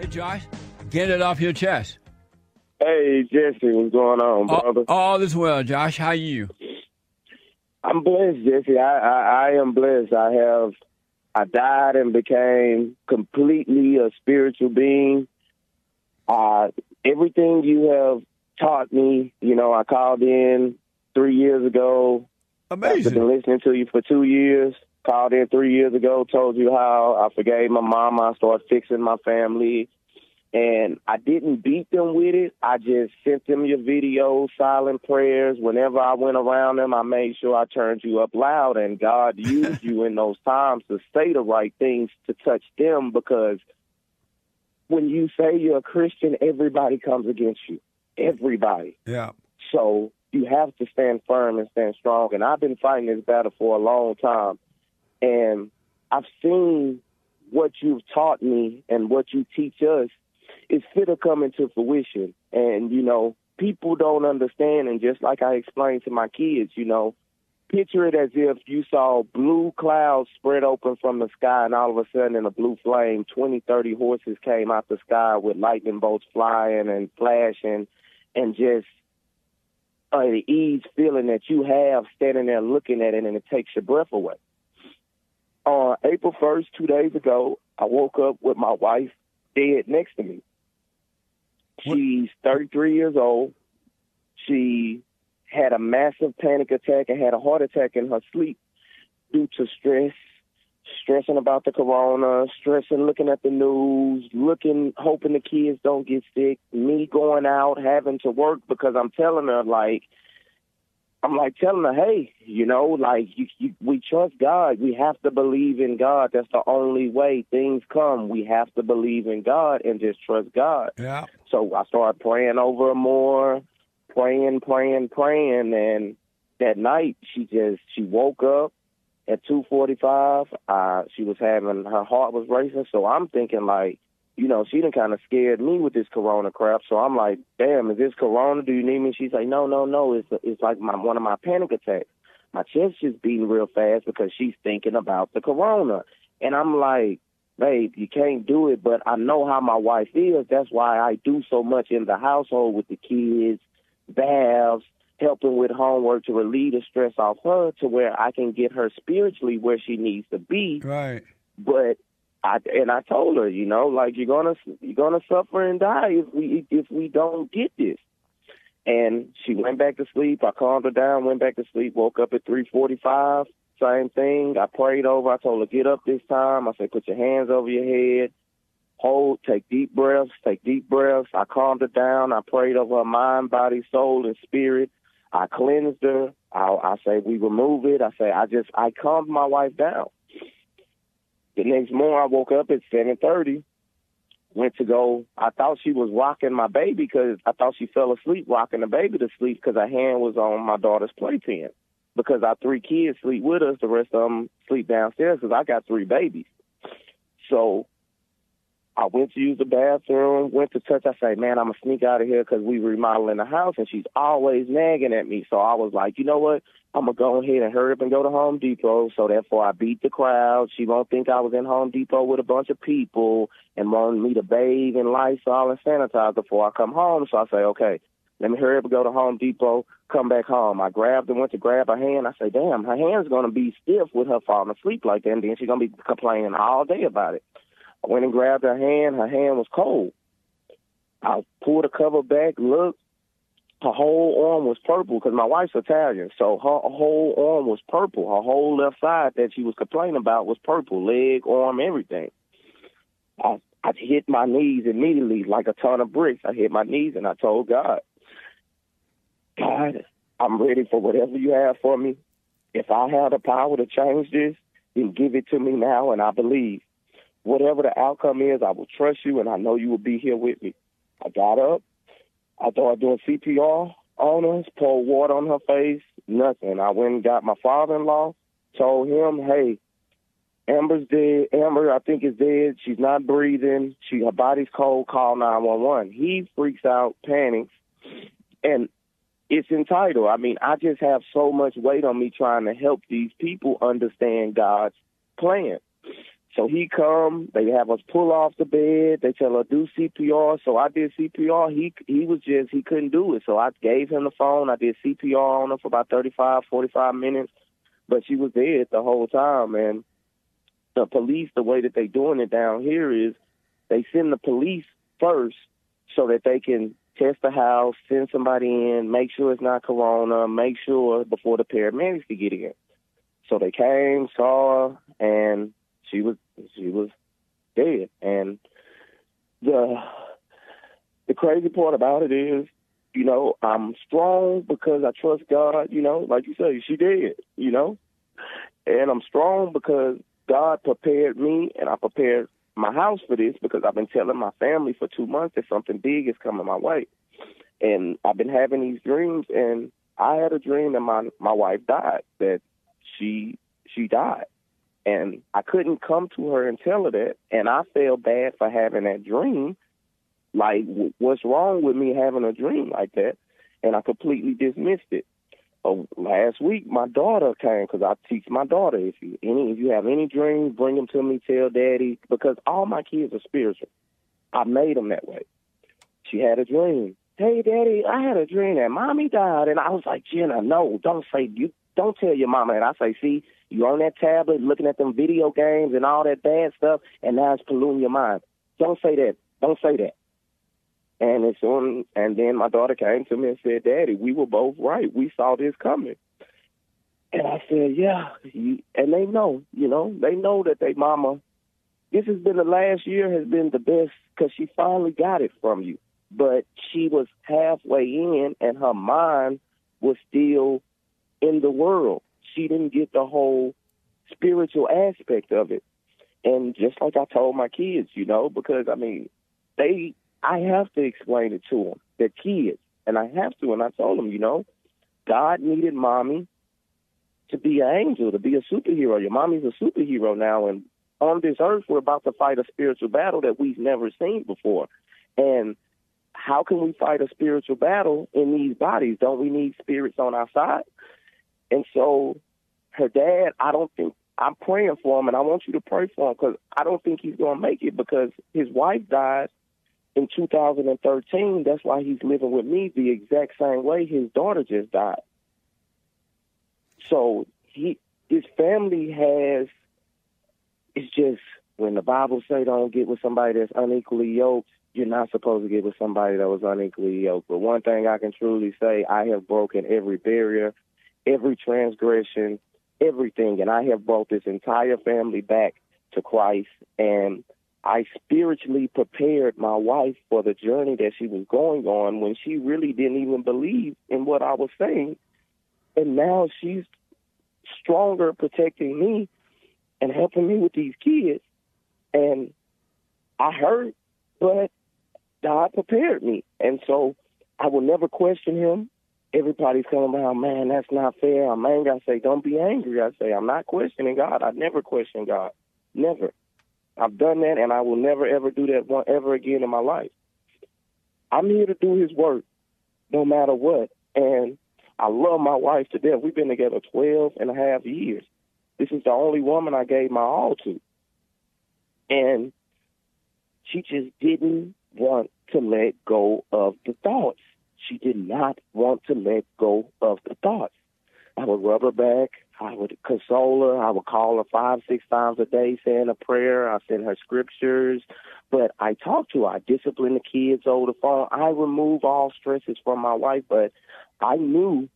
Hey, Josh, get it off your chest. Hey, Jesse, what's going on, brother? All is well, Josh. How are you? I'm blessed, Jesse. I am blessed. I died and became completely a spiritual being. Everything you have taught me, you know, I called in 3 years ago. Amazing. I've been listening to you for 2 years. Called in 3 years ago, told you how I forgave my mom. I started fixing my family. And I didn't beat them with it. I just sent them your videos, silent prayers. Whenever I went around them, I made sure I turned you up loud. And God used you in those times to say the right things to touch them, because when you say you're a Christian, everybody comes against you. Everybody. Yeah. So you have to stand firm and stand strong. And I've been fighting this battle for a long time. And I've seen what you've taught me and what you teach us. It's still coming to fruition. And, you know, people don't understand. And just like I explained to my kids, you know, picture it as if you saw blue clouds spread open from the sky, and all of a sudden in a blue flame, 20, 30 horses came out the sky with lightning bolts flying and flashing, and just the ease feeling that you have standing there looking at it, and it takes your breath away. On April 1st, 2 days ago, I woke up with my wife dead next to me. She's 33 years old. She had a massive panic attack and had a heart attack in her sleep due to stress, stressing about the corona, stressing, looking at the news, hoping the kids don't get sick, me going out, having to work, because I'm telling her, hey, you know, like, we trust God. We have to believe in God. That's the only way things come. We have to believe in God and just trust God. Yeah. So I started praying over her more, praying. And that night, she woke up at 2:45. She was her heart was racing. So I'm thinking, like, you know, she done kind of scared me with this corona crap. So I'm like, damn, is this corona? Do you need me? She's like, no. It's like one of my panic attacks. My chest is beating real fast because she's thinking about the corona. And I'm like, babe, you can't do it. But I know how my wife is. That's why I do so much in the household with the kids, baths, helping with homework to relieve the stress off her, to where I can get her spiritually where she needs to be. Right. But I told her, you know, like, you're gonna suffer and die if we don't get this. And she went back to sleep. I calmed her down, went back to sleep, woke up at 3:45. Same thing. I prayed over. I told her, get up this time. I said, put your hands over your head, take deep breaths. I calmed her down. I prayed over her mind, body, soul, and spirit. I cleansed her. I say, we remove it. I say, I calmed my wife down. The next morning, I woke up at 7:30, went to go. I thought she was rocking my baby, because I thought she fell asleep rocking the baby to sleep, because her hand was on my daughter's playpen, because our three kids sleep with us. The rest of them sleep downstairs because I got three babies. So I went to use the bathroom, went to touch. I say, man, I'm going to sneak out of here because we remodeling the house, and she's always nagging at me. So I was like, you know what? I'm going to go ahead and hurry up and go to Home Depot. So therefore, I beat the crowd. She won't think I was in Home Depot with a bunch of people and wanted me to bathe and Lysol and sanitize before I come home. So I say, okay, let me hurry up and go to Home Depot, come back home. I grabbed and went to grab her hand. I say, damn, her hand's going to be stiff with her falling asleep like that, and then she's going to be complaining all day about it. I went and grabbed her hand. Her hand was cold. I pulled the cover back, looked. Her whole arm was purple, because my wife's Italian, so her whole arm was purple. Her whole left side that she was complaining about was purple, leg, arm, everything. I hit my knees immediately like a ton of bricks. I hit my knees, and I told God, God, I'm ready for whatever you have for me. If I have the power to change this, then give it to me now, and I believe. Whatever the outcome is, I will trust you, and I know you will be here with me. I got up. I started doing CPR on her, poured water on her face, nothing. I went and got my father-in-law, told him, hey, Amber's dead. Amber, I think, is dead. She's not breathing. Her body's cold. Call 911. He freaks out, panics, and it's entitled. I mean, I just have so much weight on me trying to help these people understand God's plan. So he come, they have us pull off the bed, they tell her do CPR. So I did CPR. He couldn't do it. So I gave him the phone. I did CPR on her for about 35, 45 minutes. But she was dead the whole time. And the police, the way that they doing it down here is they send the police first so that they can test the house, send somebody in, make sure it's not corona, make sure before the paramedics could get in. So they came, saw her, and she was dead. And the crazy part about it is, you know, I'm strong because I trust God, you know, like you say, she did, you know. And I'm strong because God prepared me and I prepared my house for this because I've been telling my family for 2 months that something big is coming my way. And I've been having these dreams, and I had a dream that my wife died, that she died. And I couldn't come to her and tell her that. And I felt bad for having that dream. Like, what's wrong with me having a dream like that? And I completely dismissed it. Last week, my daughter came, because I teach my daughter, if you have any dreams, bring them to me, tell Daddy, because all my kids are spiritual. I made them that way. She had a dream. Hey, Daddy, I had a dream that Mommy died. And I was like, Jenna, no, don't tell your mama. And I say, see, you're on that tablet looking at them video games and all that bad stuff, and now it's polluting your mind. Don't say that. Don't say that. And it's on. And then my daughter came to me and said, Daddy, we were both right. We saw this coming. And I said, yeah. And they know, you know, they know that they mama, this has been the last year has been the best because she finally got it from you. But she was halfway in and her mind was still in the world. She didn't get the whole spiritual aspect of it. And just like I told my kids, you know, because, I mean, I have to explain it to them. They're kids, and I have to. And I told them, you know, God needed Mommy to be an angel, to be a superhero. Your mommy's a superhero now, and on this earth, we're about to fight a spiritual battle that we've never seen before. And how can we fight a spiritual battle in these bodies? Don't we need spirits on our side? And so her dad, I'm praying for him, and I want you to pray for him because I don't think he's going to make it because his wife died in 2013. That's why he's living with me the exact same way his daughter just died. So his family has, it's just when the Bible say don't get with somebody that's unequally yoked, you're not supposed to get with somebody that was unequally yoked. But one thing I can truly say, I have broken every barrier, every transgression, everything. And I have brought this entire family back to Christ. And I spiritually prepared my wife for the journey that she was going on when she really didn't even believe in what I was saying. And now she's stronger protecting me and helping me with these kids. And I hurt, but God prepared me. And so I will never question him. Everybody's coming around, man, that's not fair. I'm angry. I say, don't be angry. I say, I'm not questioning God. I never question God. Never. I've done that, and I will never, ever do that ever again in my life. I'm here to do his work no matter what. And I love my wife to death. We've been together 12 and a half years. This is the only woman I gave my all to. And she just didn't want to let go of the thoughts. She did not want to let go of the thoughts. I would rub her back. I would console her. I would call her 5-6 times a day saying a prayer. I send her scriptures. But I talk to her. I discipline the kids over the phone. I remove all stresses from my wife. But I knew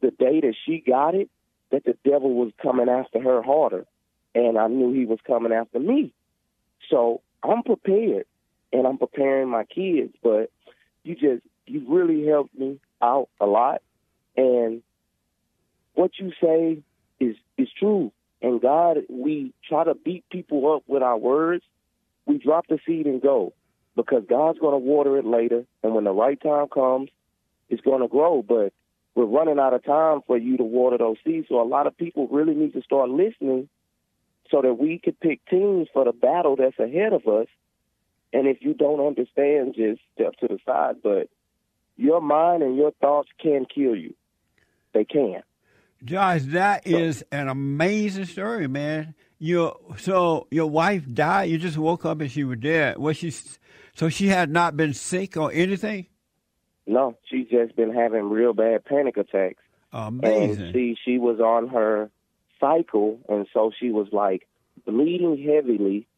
the day that she got it that the devil was coming after her harder. And I knew he was coming after me. So I'm prepared. And I'm preparing my kids. But you really helped me out a lot. And what you say is true. And God, we try to beat people up with our words. We drop the seed and go because God's going to water it later. And when the right time comes, it's going to grow. But we're running out of time for you to water those seeds. So a lot of people really need to start listening so that we could pick teams for the battle that's ahead of us. And if you don't understand, just step to the side. But your mind and your thoughts can kill you. They can. Josh, that is an amazing story, man. So your wife died? You just woke up and she was dead. So she had not been sick or anything? No, she's just been having real bad panic attacks. Amazing. And she was on her cycle, and so she was like bleeding heavily.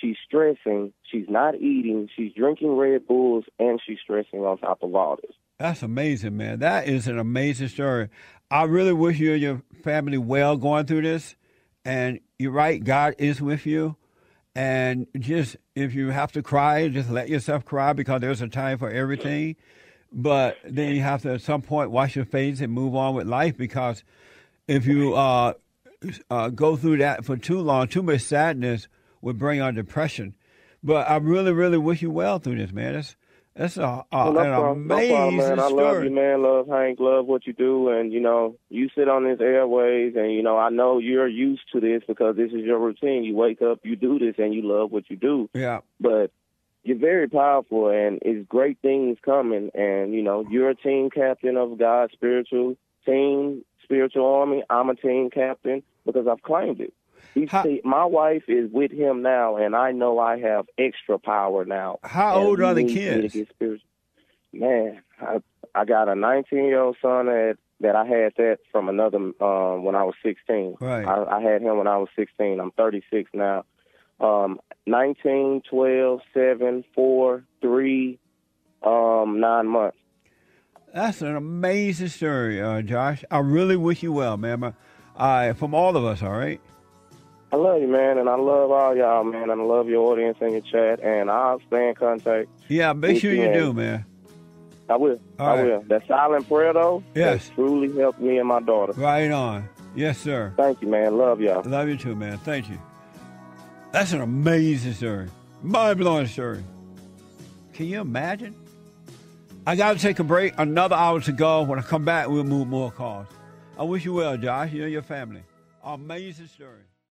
She's stressing. She's not eating. She's drinking Red Bulls, and she's stressing on top of all this. That's amazing, man. That is an amazing story. I really wish you and your family well going through this. And you're right, God is with you. And just if you have to cry, just let yourself cry because there's a time for everything. But then you have to at some point wash your face and move on with life because if you go through that for too long, too much sadness would bring on depression. But I really, really wish you well through this, man. That's an amazing story. I love you, man. Love Hank. Love what you do. And, you know, you sit on this airways, and, you know, I know you're used to this because this is your routine. You wake up, you do this, and you love what you do. Yeah. But you're very powerful, and it's great things coming. And, you know, you're a team captain of God's spiritual team, spiritual army. I'm a team captain because I've claimed it. My wife is with him now, and I know I have extra power now. How old are the kids? Man, I got a 19-year-old son that I had that from another when I was 16. Right. I had him when I was 16. I'm 36 now. 19, 12, 7, 4, 3, 9 months. That's an amazing story, Josh. I really wish you well, man. From all of us, all right? I love you, man, and I love all y'all, man, and I love your audience and your chat, and I'll stay in contact. Yeah, make sure you do, man. I will. I will. That silent prayer, though, yes, truly helped me and my daughter. Right on. Yes, sir. Thank you, man. Love y'all. Love you, too, man. Thank you. That's an amazing story. Mind-blowing story. Can you imagine? I got to take a break. Another hour to go. When I come back, we'll move more calls. I wish you well, Josh. You and your family. Amazing story.